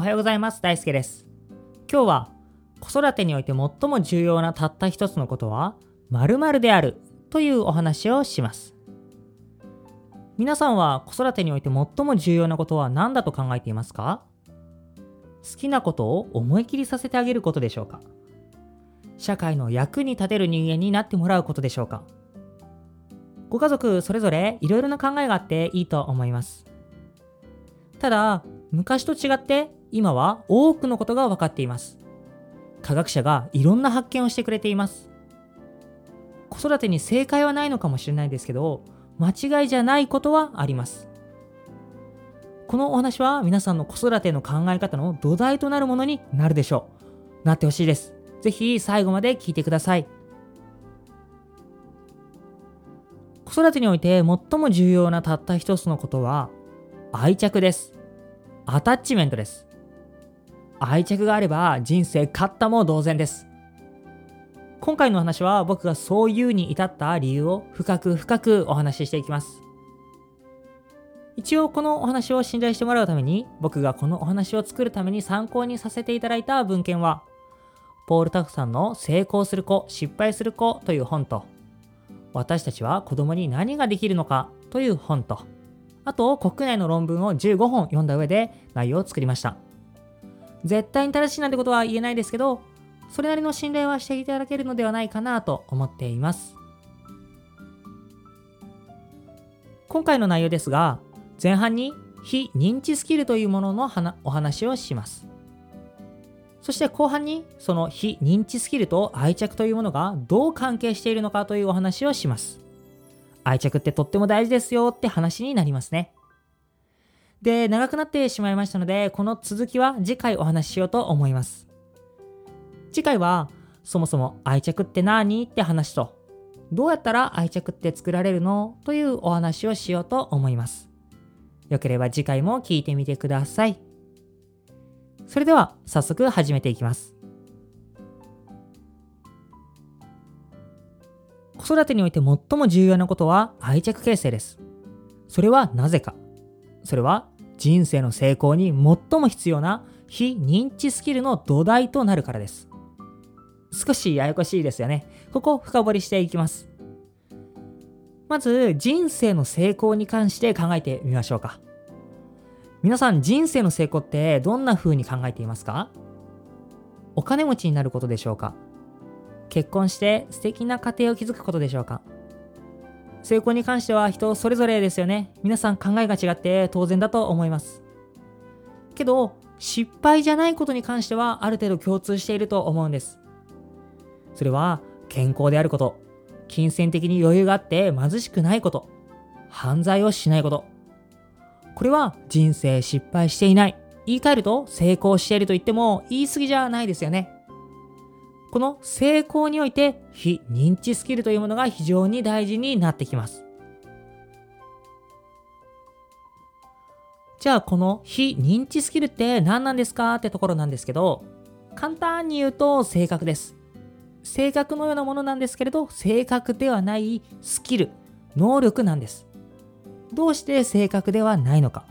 おはようございます。大輔です。今日は子育てにおいて最も重要なたった一つのことは〇〇であるというお話をします。皆さんは子育てにおいて最も重要なことは何だと考えていますか？好きなことを思い切りさせてあげることでしょうか？社会の役に立てる人間になってもらうことでしょうか？ご家族それぞれいろいろな考えがあっていいと思います。ただ、昔と違って今は多くのことが分かっています。科学者がいろんな発見をしてくれています。子育てに正解はないのかもしれないですけど、間違いじゃないことはあります。このお話は皆さんの子育ての考え方の土台となるものになるでしょう。なってほしいです。ぜひ最後まで聞いてください。子育てにおいて最も重要なたった一つのことは愛着です。アタッチメントです。愛着があれば人生勝ったも同然です。今回の話は僕がそういうに至った理由を深くお話ししていきます。一応このお話を信頼してもらうために僕がこのお話を作るために参考にさせていただいた文献はポール・タフさんの成功する子、失敗する子という本と、私たちは子供に何ができるのかという本と、あと国内の論文を15本読んだ上で内容を作りました。絶対に正しいなんてことは言えないですけど、それなりの信頼はしていただけるのではないかなと思っています。今回の内容ですが、前半に非認知スキルというもののお話をします。そして後半にその非認知スキルと愛着というものがどう関係しているのかというお話をします。愛着ってとっても大事ですよって話になりますね。で、長くなってしまいましたので、この続きは次回お話ししようと思います。次回はそもそも愛着って何って話と、どうやったら愛着って作られるのというお話をしようと思います。よければ次回も聞いてみてください。それでは早速始めていきます。子育てにおいて最も重要なことは愛着形成です。それはなぜか。それは人生の成功に最も必要な非認知スキルの土台となるからです。少しややこしいですよね。ここ深掘りしていきます。まず人生の成功に関して考えてみましょうか。皆さん人生の成功ってどんな風に考えていますか？お金持ちになることでしょうか？結婚して素敵な家庭を築くことでしょうか？成功に関しては人それぞれですよね。皆さん考えが違って当然だと思います。けど失敗じゃないことに関してはある程度共通していると思うんです。それは健康であること、金銭的に余裕があって貧しくないこと、犯罪をしないこと。これは人生失敗していない。言い換えると成功していると言っても言い過ぎじゃないですよね。この成功において非認知スキルというものが非常に大事になってきます。じゃあこの非認知スキルって何なんですかってところなんですけど、簡単に言うと性格です。性格のようなものなんですけれど、性格ではないスキル、能力なんです。どうして性格ではないのか。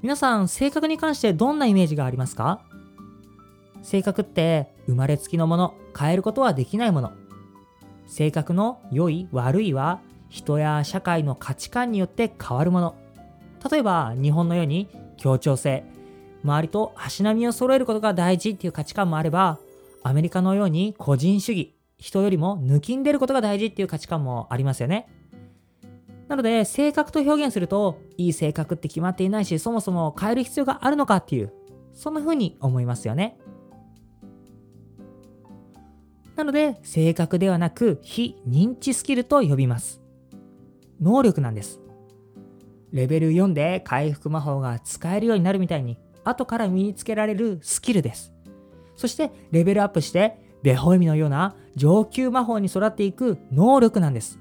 皆さん性格に関してどんなイメージがありますか？性格って生まれつきのもの、変えることはできないもの。性格の良い悪いは人や社会の価値観によって変わるもの。例えば日本のように協調性、周りと足並みを揃えることが大事っていう価値観もあれば、アメリカのように個人主義、人よりも抜きんでることが大事っていう価値観もありますよね。なので性格と表現するといい性格って決まっていないし、そもそも変える必要があるのかっていう、そんな風に思いますよね。なので性格ではなく非認知スキルと呼びます。能力なんです。レベル4で回復魔法が使えるようになるみたいに後から身につけられるスキルです。そしてレベルアップしてベホイミのような上級魔法に育っていく能力なんです。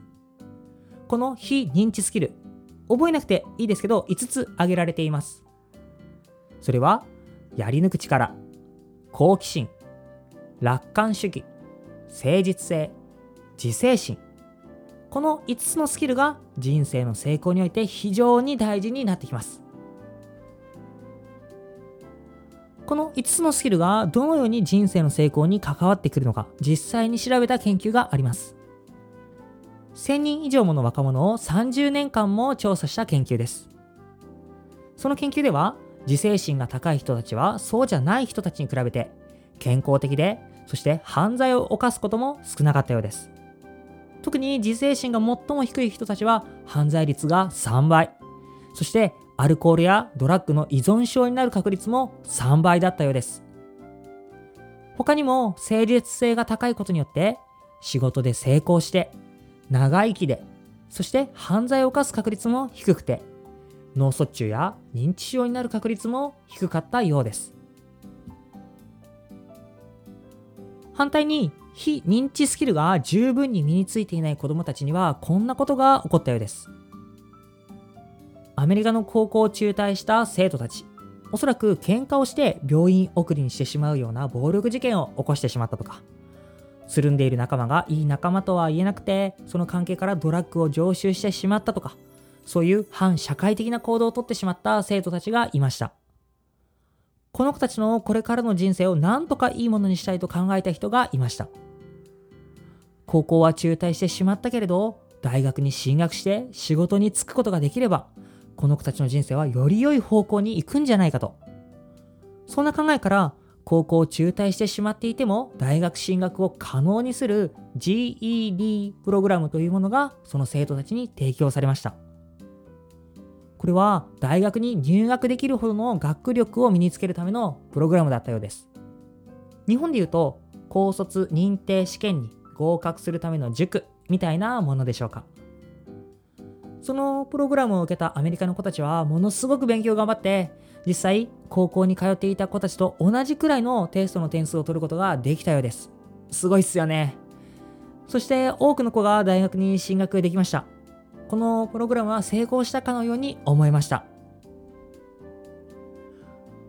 この非認知スキル、覚えなくていいですけど5つ挙げられています。それはやり抜く力、好奇心、楽観主義、誠実性、自制心。この5つのスキルが人生の成功において非常に大事になってきます。この5つのスキルがどのように人生の成功に関わってくるのか、実際に調べた研究があります。1000人以上もの若者を30年間も調査した研究です。その研究では、自制心が高い人たちはそうじゃない人たちに比べて健康的で、そして犯罪を犯すことも少なかったようです。特に自制心が最も低い人たちは犯罪率が3倍、そしてアルコールやドラッグの依存症になる確率も3倍だったようです。他にも、誠実性が高いことによって仕事で成功して長生きで、そして犯罪を犯す確率も低くて、脳卒中や認知症になる確率も低かったようです。反対に、非認知スキルが十分に身についていない子どもたちにはこんなことが起こったようです。アメリカの高校を中退した生徒たち、おそらく喧嘩をして病院送りにしてしまうような暴力事件を起こしてしまったとか、つるんでいる仲間がいい仲間とは言えなくて、その関係からドラッグを常習してしまったとか、そういう反社会的な行動をとってしまった生徒たちがいました。この子たちのこれからの人生をなんとかいいものにしたいと考えた人がいました。高校は中退してしまったけれど、大学に進学して仕事に就くことができれば、この子たちの人生はより良い方向に行くんじゃないかと。そんな考えから、高校を中退してしまっていても大学進学を可能にする GED プログラムというものがその生徒たちに提供されました。これは大学に入学できるほどの学力を身につけるためのプログラムだったようです。日本でいうと高卒認定試験に合格するための塾みたいなものでしょうか。そのプログラムを受けたアメリカの子たちはものすごく勉強頑張って、実際高校に通っていた子たちと同じくらいのテストの点数を取ることができたようです。すごいっすよね。そして多くの子が大学に進学できました。このプログラムは成功したかのように思いました。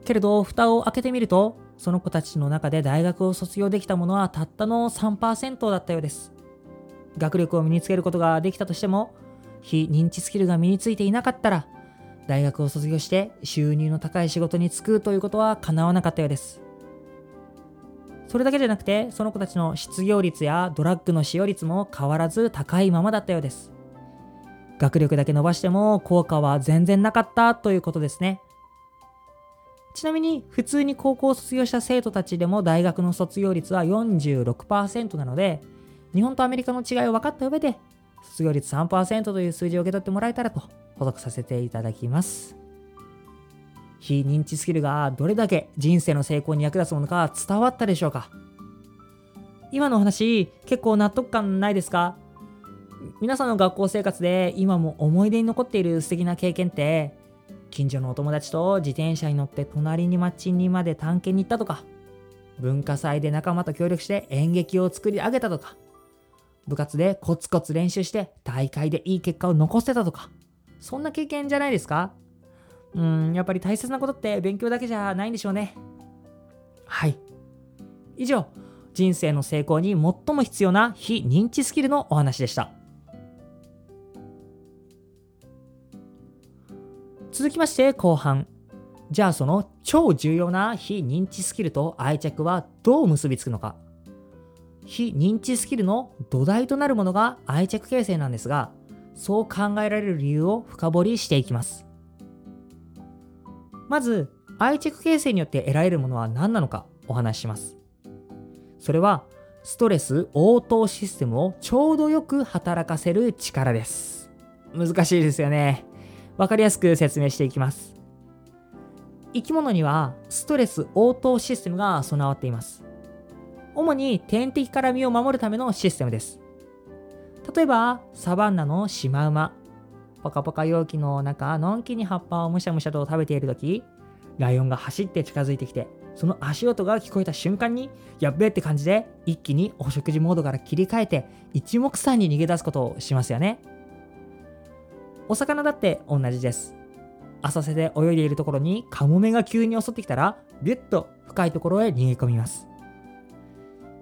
けれど蓋を開けてみると、その子たちの中で大学を卒業できたものはたったの 3% だったようです。学力を身につけることができたとしても、非認知スキルが身についていなかったら、大学を卒業して収入の高い仕事に就くということは叶わなかったようです。それだけじゃなくて、その子たちの失業率やドラッグの使用率も変わらず高いままだったようです。学力だけ伸ばしても効果は全然なかったということですね。ちなみに、普通に高校を卒業した生徒たちでも大学の卒業率は 46% なので、日本とアメリカの違いを分かった上で卒業率 3% という数字を受け取ってもらえたらと補足させていただきます。非認知スキルがどれだけ人生の成功に役立つものか伝わったでしょうか。今のお話、結構納得感ないですか？皆さんの学校生活で今も思い出に残っている素敵な経験って、近所のお友達と自転車に乗って隣の町にまで探検に行ったとか、文化祭で仲間と協力して演劇を作り上げたとか、部活でコツコツ練習して大会でいい結果を残せたとか、そんな経験じゃないですか？やっぱり大切なことって勉強だけじゃないんでしょうね。はい。以上、人生の成功に最も必要な非認知スキルのお話でした。続きまして後半。じゃあその超重要な非認知スキルと愛着はどう結びつくのか。非認知スキルの土台となるものが愛着形成なんですが、そう考えられる理由を深掘りしていきます。まず、愛着形成によって得られるものは何なのかお話しします。それは、ストレス応答システムをちょうどよく働かせる力です。難しいですよね。わかりやすく説明していきます。生き物にはストレス応答システムが備わっています。主に天敵から身を守るためのシステムです。例えば、サバンナのシマウマ。ポカポカ容器の中、のんきに葉っぱをむしゃむしゃと食べているとき、ライオンが走って近づいてきて、その足音が聞こえた瞬間に、やっべえって感じで、一気にお食事モードから切り替えて、一目散に逃げ出すことをしますよね。お魚だって同じです。浅瀬で泳いでいるところにカモメが急に襲ってきたら、ビュッと深いところへ逃げ込みます。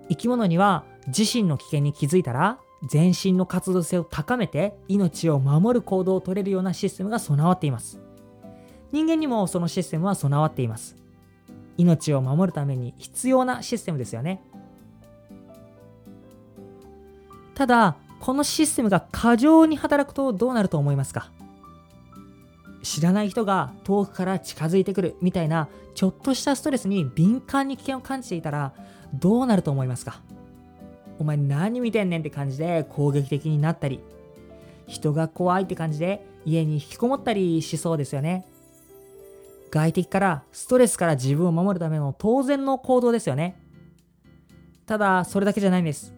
生き物には自身の危険に気づいたら全身の活動性を高めて命を守る行動を取れるようなシステムが備わっています。人間にもそのシステムは備わっています。命を守るために必要なシステムですよね。ただ、このシステムが過剰に働くとどうなると思いますか？知らない人が遠くから近づいてくるみたいなちょっとしたストレスに敏感に危険を感じていたらどうなると思いますか？お前何見てんねんって感じで攻撃的になったり、人が怖いって感じで家に引きこもったりしそうですよね。外敵からストレスから自分を守るための当然の行動ですよね。ただそれだけじゃないんです。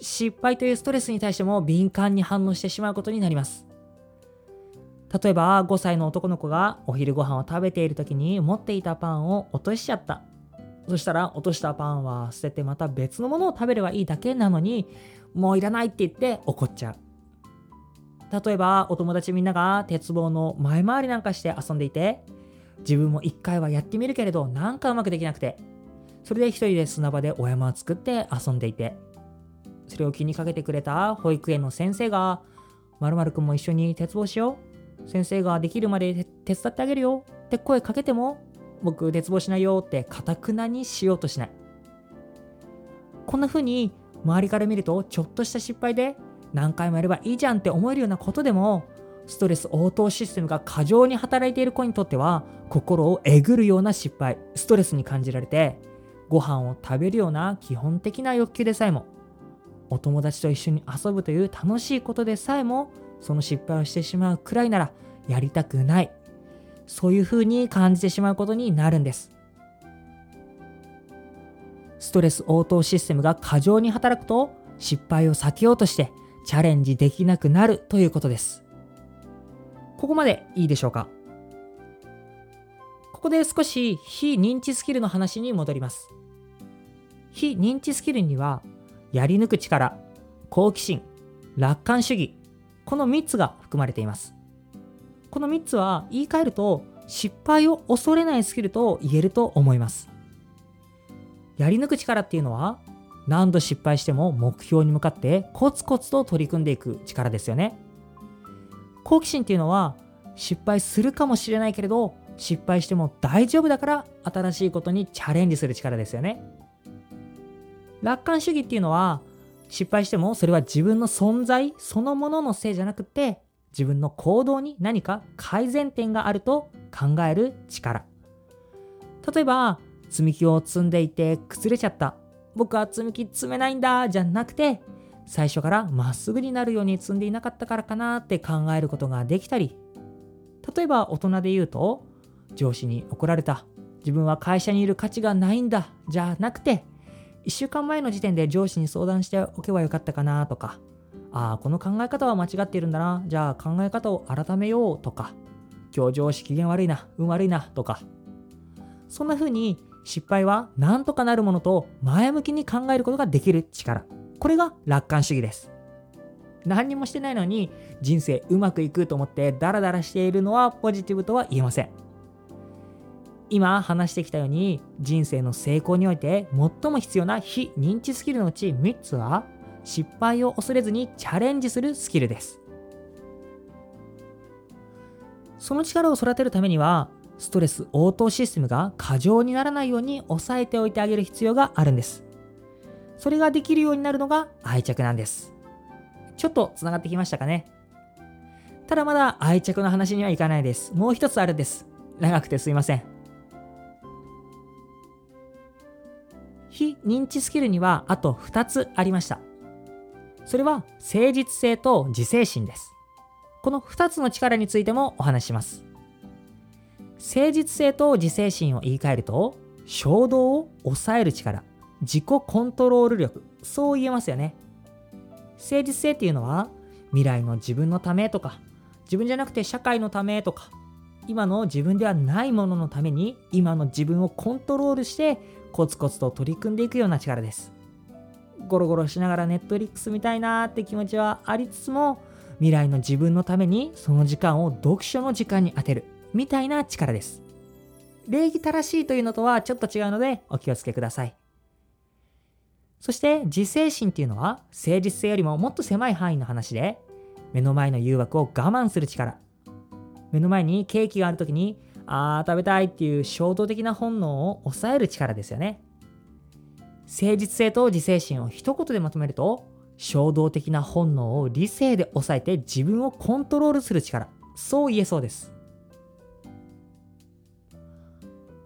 失敗というストレスに対しても敏感に反応してしまうことになります。例えば5歳の男の子がお昼ご飯を食べている時に持っていたパンを落としちゃった。そしたら落としたパンは捨ててまた別のものを食べればいいだけなのに、もういらないって言って怒っちゃう。例えばお友達みんなが鉄棒の前回りなんかして遊んでいて、自分も一回はやってみるけれどなんかうまくできなくて、それで一人で砂場でお山を作って遊んでいて、それを気にかけてくれた保育園の先生が、〇〇くんも一緒に鉄棒しよう、先生ができるまで手伝ってあげるよって声かけても、僕鉄棒しないよってかたくなにしようとしない。こんな風に周りから見るとちょっとした失敗で何回もやればいいじゃんって思えるようなことでも、ストレス応答システムが過剰に働いている子にとっては心をえぐるような失敗、ストレスに感じられて、ご飯を食べるような基本的な欲求でさえも、お友達と一緒に遊ぶという楽しいことでさえも、その失敗をしてしまうくらいならやりたくない、そういう風に感じてしまうことになるんです。ストレス応答システムが過剰に働くと、失敗を避けようとしてチャレンジできなくなるということです。ここまでいいでしょうか？ここで少し非認知スキルの話に戻ります。非認知スキルにはやり抜く力、好奇心、楽観主義、この3つが含まれています。この3つは言い換えると失敗を恐れないスキルと言えると思います。やり抜く力っていうのは、何度失敗しても目標に向かってコツコツと取り組んでいく力ですよね。好奇心っていうのは、失敗するかもしれないけれど失敗しても大丈夫だから新しいことにチャレンジする力ですよね。楽観主義っていうのは、失敗してもそれは自分の存在そのもののせいじゃなくて、自分の行動に何か改善点があると考える力。例えば積み木を積んでいて崩れちゃった、僕は積み木積めないんだじゃなくて、最初からまっすぐになるように積んでいなかったからかなって考えることができたり、例えば大人で言うと、上司に怒られた、自分は会社にいる価値がないんだじゃなくて、1週間前の時点で上司に相談しておけばよかったかなとか、ああこの考え方は間違っているんだな、じゃあ考え方を改めようとか、今日上司機嫌悪いな、運悪いなとか、そんな風に失敗はなんとかなるものと前向きに考えることができる力、これが楽観主義です。何にもしてないのに人生うまくいくと思ってダラダラしているのはポジティブとは言えません。今話してきたように、人生の成功において最も必要な非認知スキルのうち3つは、失敗を恐れずにチャレンジするスキルです。その力を育てるためには、ストレス応答システムが過剰にならないように抑えておいてあげる必要があるんです。それができるようになるのが愛着なんです。ちょっとつながってきましたかね？ただまだ愛着の話にはいかないです。もう一つあるんです。長くてすいません。非認知スキルにはあと2つありました。それは誠実性と自制心です。この2つの力についてもお話しします。誠実性と自制心を言い換えると、衝動を抑える力、自己コントロール力、そう言えますよね。誠実性っていうのは、未来の自分のためとか、自分じゃなくて社会のためとか、今の自分ではないもののために今の自分をコントロールしてコツコツと取り組んでいくような力です。ゴロゴロしながらネットリックス見たいなーって気持ちはありつつも、未来の自分のためにその時間を読書の時間に当てるみたいな力です。礼儀正しいというのとはちょっと違うのでお気をつけください。そして自制心っていうのは、誠実性よりももっと狭い範囲の話で、目の前の誘惑を我慢する力。目の前にケーキがあるときに、食べたいっていう衝動的な本能を抑える力ですよね。誠実性と自制心を一言でまとめると、衝動的な本能を理性で抑えて自分をコントロールする力、そう言えそうです。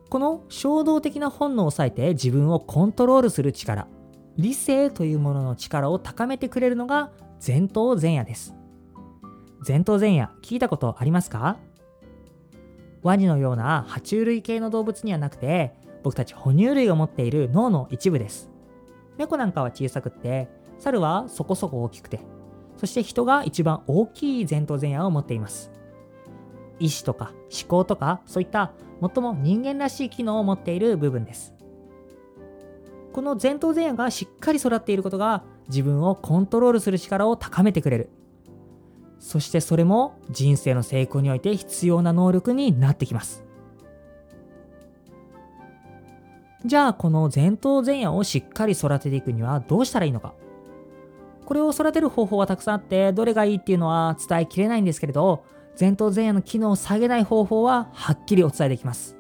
この衝動的な本能を抑えて自分をコントロールする力、理性というものの力を高めてくれるのが前頭前野です。前頭前野、聞いたことありますか？ワニのような爬虫類系の動物にはなくて、僕たち哺乳類が持っている脳の一部です。猫なんかは小さくって、猿はそこそこ大きくて、そして人が一番大きい前頭前野を持っています。意思とか思考とか、そういった最も人間らしい機能を持っている部分です。この前頭前野がしっかり育っていることが、自分をコントロールする力を高めてくれる。そしてそれも人生の成功において必要な能力になってきます。じゃあこの前頭前野をしっかり育てていくにはどうしたらいいのか。これを育てる方法はたくさんあって、どれがいいっていうのは伝えきれないんですけれど、前頭前野の機能を下げない方法ははっきりお伝えできます。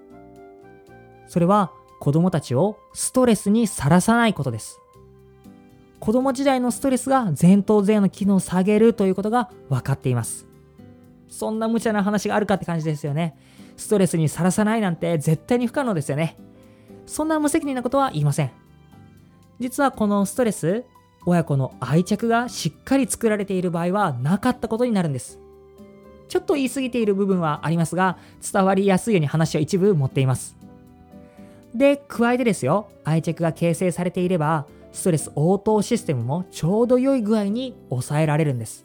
それは子供たちをストレスにさらさないことです。子供時代のストレスが前頭前野の機能を下げるということが分かっています。そんな無茶な話があるかって感じですよね。ストレスにさらさないなんて絶対に不可能ですよね。そんな無責任なことは言いません。実はこのストレス、親子の愛着がしっかり作られている場合はなかったことになるんです。ちょっと言い過ぎている部分はありますが、伝わりやすいように話を一部持っています。で、加えてですよ、愛着が形成されていれば、ストレス応答システムもちょうど良い具合に抑えられるんです。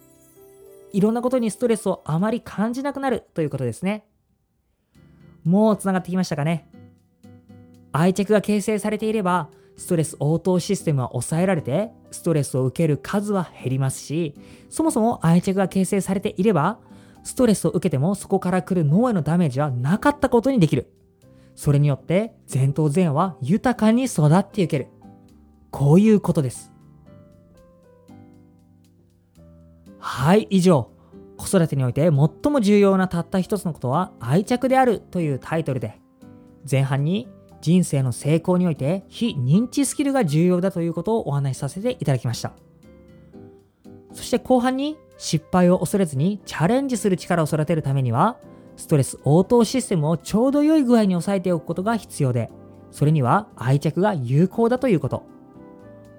いろんなことにストレスをあまり感じなくなるということですね。もうつながってきましたかね。愛着が形成されていれば、ストレス応答システムは抑えられて、ストレスを受ける数は減りますし、そもそも愛着が形成されていれば、ストレスを受けてもそこから来る脳へのダメージはなかったことにできる。それによって前頭前野は豊かに育っていける。こういうことです。はい、以上。子育てにおいて最も重要なたった一つのことは愛着であるというタイトルで、前半に人生の成功において非認知スキルが重要だということをお話しさせていただきました。そして後半に、失敗を恐れずにチャレンジする力を育てるためには、ストレス応答システムをちょうど良い具合に抑えておくことが必要で、それには愛着が有効だということ。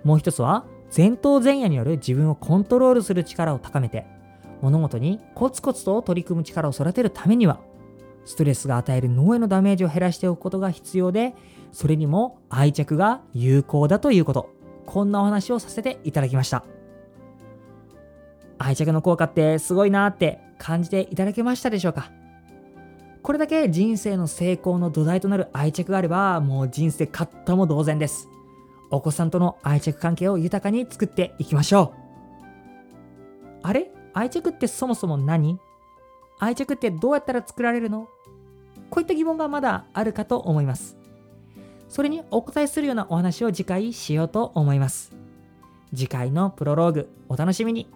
もう一つは前頭前野による自分をコントロールする力を高めて、物事にコツコツと取り組む力を育てるためには、ストレスが与える脳へのダメージを減らしておくことが必要で、それにも愛着が有効だということ。こんなお話をさせていただきました。愛着の効果ってすごいなって感じていただけましたでしょうか。これだけ人生の成功の土台となる愛着があれば、もう人生勝ったも同然です。お子さんとの愛着関係を豊かに作っていきましょう。あれ、愛着ってそもそも何？愛着ってどうやったら作られるの？こういった疑問がまだあるかと思います。それにお答えするようなお話を次回しようと思います。次回のプロローグ、お楽しみに。